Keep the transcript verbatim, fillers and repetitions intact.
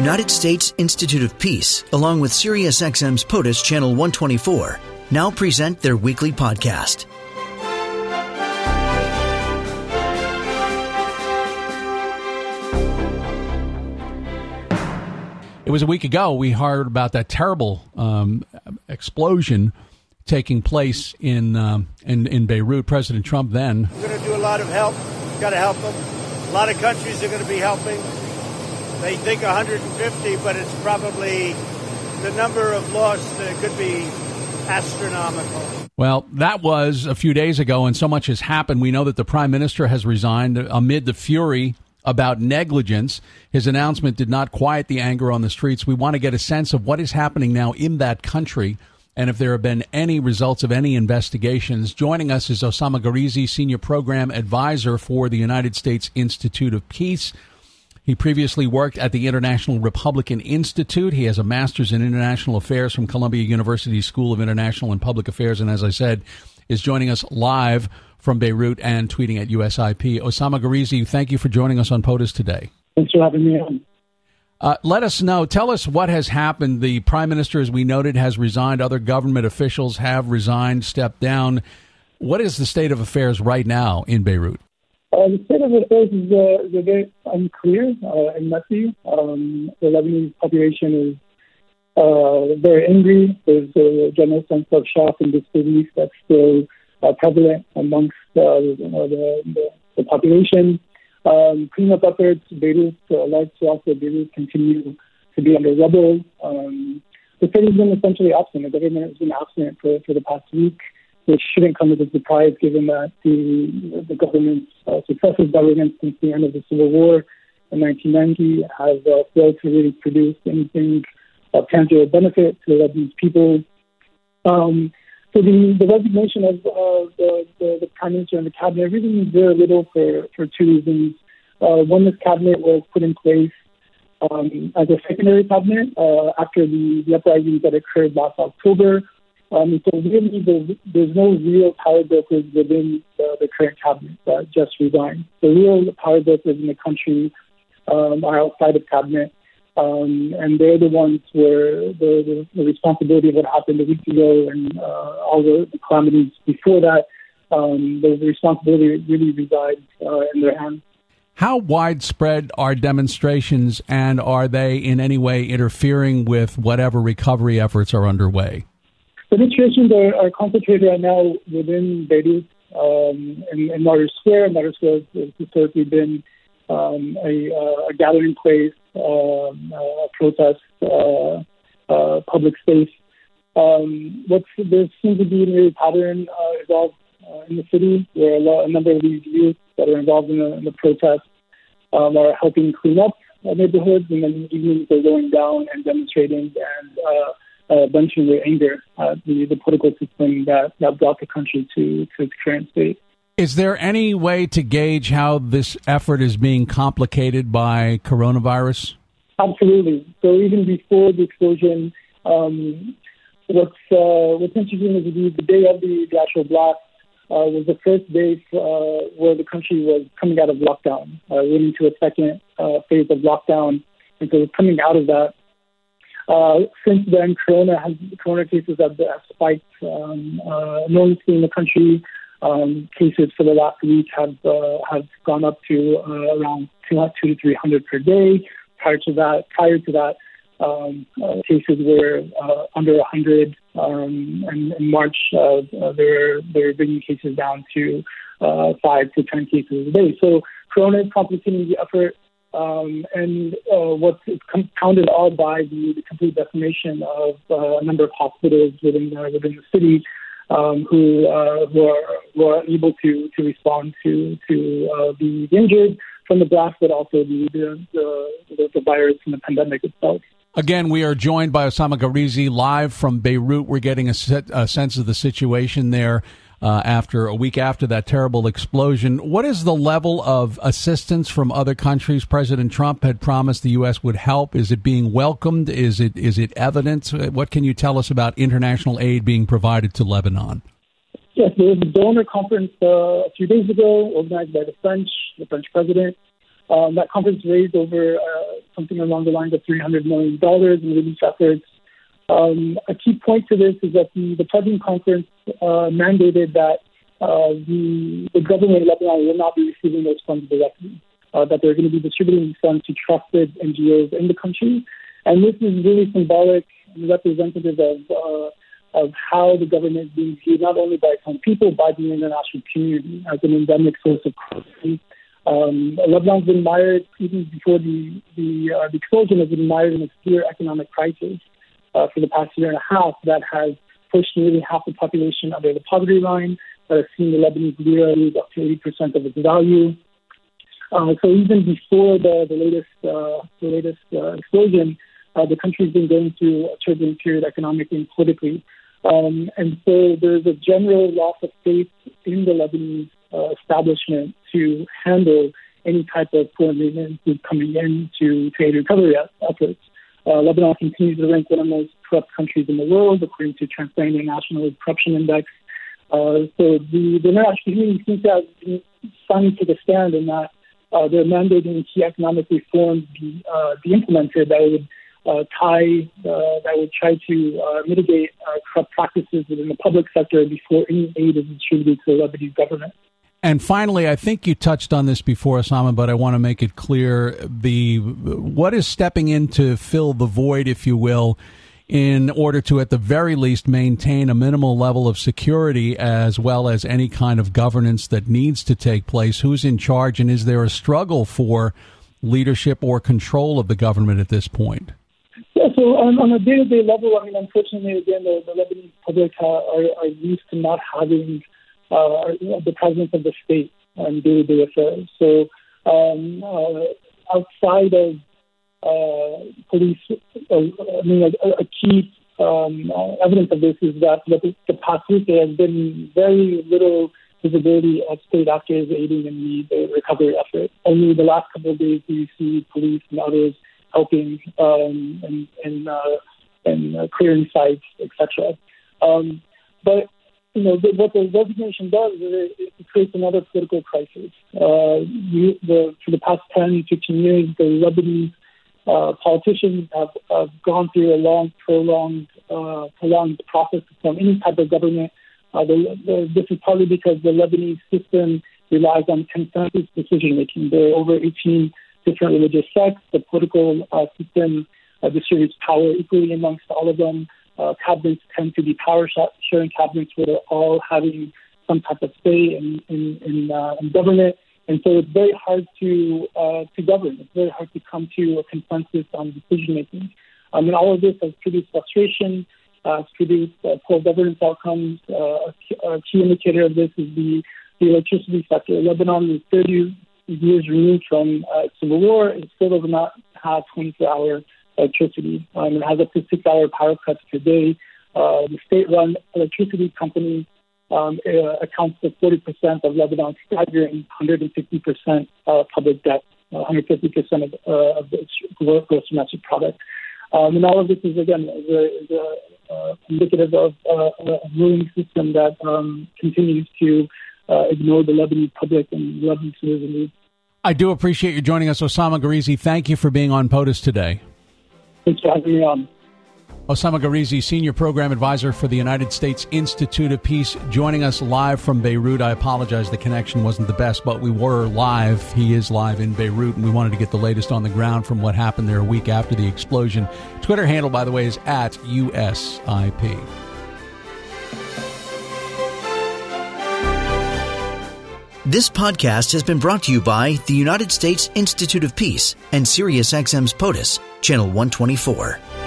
United States Institute of Peace, along with SiriusXM's POTUS Channel one twenty-four, now present their weekly podcast. It was a week ago we heard about that terrible um, explosion taking place in, um, in in Beirut. President Trump then. We're going to do a lot of help. Got to help them. A lot of countries are going to be helping. They think one hundred fifty, but it's probably the number of lost uh, could be astronomical. Well, that was a few days ago, and so much has happened. We know that the prime minister has resigned amid the fury about negligence. His announcement did not quiet the anger on the streets. We want to get a sense of what is happening now in that country and if there have been any results of any investigations. Joining us is Osama Garizi, Senior Program Advisor for the United States Institute of Peace. He previously worked at the International Republican Institute. He has a master's in international affairs from Columbia University School of International and Public Affairs. And as I said, is joining us live from Beirut and tweeting at U S I P. Osama Garizi, thank you for joining us on POTUS today. Thanks for having me on. Uh, let us know. Tell us what has happened. The prime minister, as we noted, has resigned. Other government officials have resigned, stepped down. What is the state of affairs right now in Beirut? Uh, the state of affairs is, uh, is very unclear uh, and messy. Um, the Lebanese population is uh, very angry. There's a general sense of shock and disbelief that's still uh, prevalent amongst uh, you know, the, the, the population. Um, cleanup efforts, Beirut, uh, large swaths of Beirut continue to be under rubble. Um, the state has been essentially absent. The government has been absent for, for the past week, which shouldn't come as a surprise given that the, the government's, uh, successive governments since the end of the Civil War in nineteen ninety have uh, failed to really produce anything of tangible benefit to the Lebanese people. Um, so the, the resignation of uh, the, the, the Prime Minister and the Cabinet really means very little for, for two reasons. Uh, one, this Cabinet was put in place um, as a secondary Cabinet uh, after the, the uprisings that occurred last October. Um, so really, there's, there's no real power brokers within the, the current cabinet that just resigned. The real power brokers in the country um, are outside of cabinet, um, and they're the ones where the, the responsibility of what happened a week ago and uh, all the, the calamities before that, um, the responsibility really resides uh, in their hands. How widespread are demonstrations, and are they in any way interfering with whatever recovery efforts are underway? The demonstrations are, are concentrated right now within Beirut um, in, in Martyr Square. Martyr Square has historically been um, a, uh, a gathering place, um, a protest, uh, uh, public space. Um, what's, there seems to be a new pattern uh, involved uh, in the city where a, lot, a number of these youth that are involved in the, in the protests um, are helping clean up uh, neighborhoods, and then in the evenings they're going down and demonstrating and uh, Uh, bunching their anger at the, the political system that, that brought the country to, to its current state. Is there any way to gauge how this effort is being complicated by coronavirus? Absolutely. So even before the explosion, um, what's, uh, what's interesting is the, the day of the, the actual blast uh, was the first day uh, where the country was coming out of lockdown, uh, went into a second uh, phase of lockdown. And so coming out of that, Uh, since then, corona, has, corona cases have, have spiked um, uh, enormously in the country. Um, cases for the last week have uh, have gone up to uh, around two, two to three hundred per day. Prior to that, prior to that, um, uh, cases were uh, under a hundred. Um, and in March, uh, they were bringing cases down to uh, five to ten cases a day. So corona is complicating the effort. Um, and uh, what's compounded all by the, the complete decimation of uh, a number of hospitals within the, within the city um, who, uh, who, are, who are able to, to respond to, to uh, the injured from the blast, but also the, the, the, the virus and the pandemic itself. Again, we are joined by Osama Garizi live from Beirut. We're getting a, set, a sense of the situation there. Uh, after a week after that terrible explosion, what is the level of assistance from other countries? President Trump had promised the U S would help. Is it being welcomed? Is it is it evident? What can you tell us about international aid being provided to Lebanon? Yes, there was a donor conference uh, a few days ago organized by the French, the French president. Um, that conference raised over uh, something along the lines of three hundred million dollars in relief efforts. Um, a key point to this is that the, the President Conference uh, mandated that uh, the, the government of Lebanon will not be receiving those funds directly, uh, that they're going to be distributing funds to trusted N G Os in the country. And this is really symbolic and representative of uh, of how the government is being viewed, not only by its own people, by the international community, as an endemic source of corruption. Um, Lebanon's been mired, even before the, the, uh, the explosion, has been mired in a severe economic crisis uh, for the past year and a half that has pushed nearly half the population under the poverty line, that has seen the Lebanese lira lose up to eighty percent of its value. Uh, so even before the, the latest, uh, the latest uh, explosion, uh, the country's been going through a turbulent period economically and politically. Um, and so there's a general loss of faith in the Lebanese uh, establishment to handle any type of foreign remittances coming in to trade recovery efforts. Uh, Lebanon continues to rank one of the most corrupt countries in the world, according to Transparency International's Corruption Index. Uh, so the, the international community seems to have finally taken a stand in that uh, they're mandating key economic reforms be, uh, be implemented that would Uh, tie uh, that would try to uh, mitigate uh, corrupt practices within the public sector before any aid is distributed to the Lebanese government. And finally, I think you touched on this before, Osama, but I want to make it clear: the what is stepping in to fill the void, if you will, in order to, at the very least, maintain a minimal level of security as well as any kind of governance that needs to take place. Who's in charge, and is there a struggle for leadership or control of the government at this point? Yeah, so on, on a day-to-day level, I mean, unfortunately, again, the, the Lebanese public uh, are, are used to not having uh, the presence of the state on day-to-day affairs. So um, uh, outside of uh, police, uh, I mean, a, a key um, evidence of this is that the, the past week there has been very little visibility of state actors aiding in the recovery effort. Only the last couple of days we see police and others helping um, and and, uh, and uh, clearing sites, et cetera. Um, but you know the, what the resignation does is it, it creates another political crisis. Uh, you, the, for the past ten, fifteen years, the Lebanese uh, politicians have, have gone through a long, prolonged, uh, prolonged process to form any type of government. Uh, the, the, this is partly because the Lebanese system relies on consensus decision making. There are over eighteen different religious sects. The political uh, system uh, distributes power equally amongst all of them. Uh, cabinets tend to be power-sharing cabinets where they're all having some type of say in in, in, uh, in government. And so it's very hard to uh, to govern. It's very hard to come to a consensus on decision-making. Um, and all of this has produced frustration, has uh, produced uh, poor governance outcomes. Uh, a, key, a key indicator of this is the, the electricity sector. Lebanon is thirty years removed from uh, civil war, it still does not have twenty-four hour electricity. Um, it has up to six hour power cuts per day. Uh, the state-run electricity company um, uh, accounts for forty percent of Lebanon's staggering one hundred fifty percent uh, public debt, uh, one hundred fifty percent of, uh, of its gross domestic product. Um, and all of this is, again, the, the, uh, indicative of uh, a ruling system that um, continues to uh, ignore the Lebanese public and Lebanese citizens. I do appreciate you joining us, Osama Garizi. Thank you for being on POTUS today. Thanks for having me on. Osama Garizi, Senior Program Advisor for the United States Institute of Peace, joining us live from Beirut. I apologize, the connection wasn't the best, but we were live. He is live in Beirut, and we wanted to get the latest on the ground from what happened there a week after the explosion. Twitter handle, by the way, is at U S I P. This podcast has been brought to you by the United States Institute of Peace and SiriusXM's POTUS, Channel one twenty-four.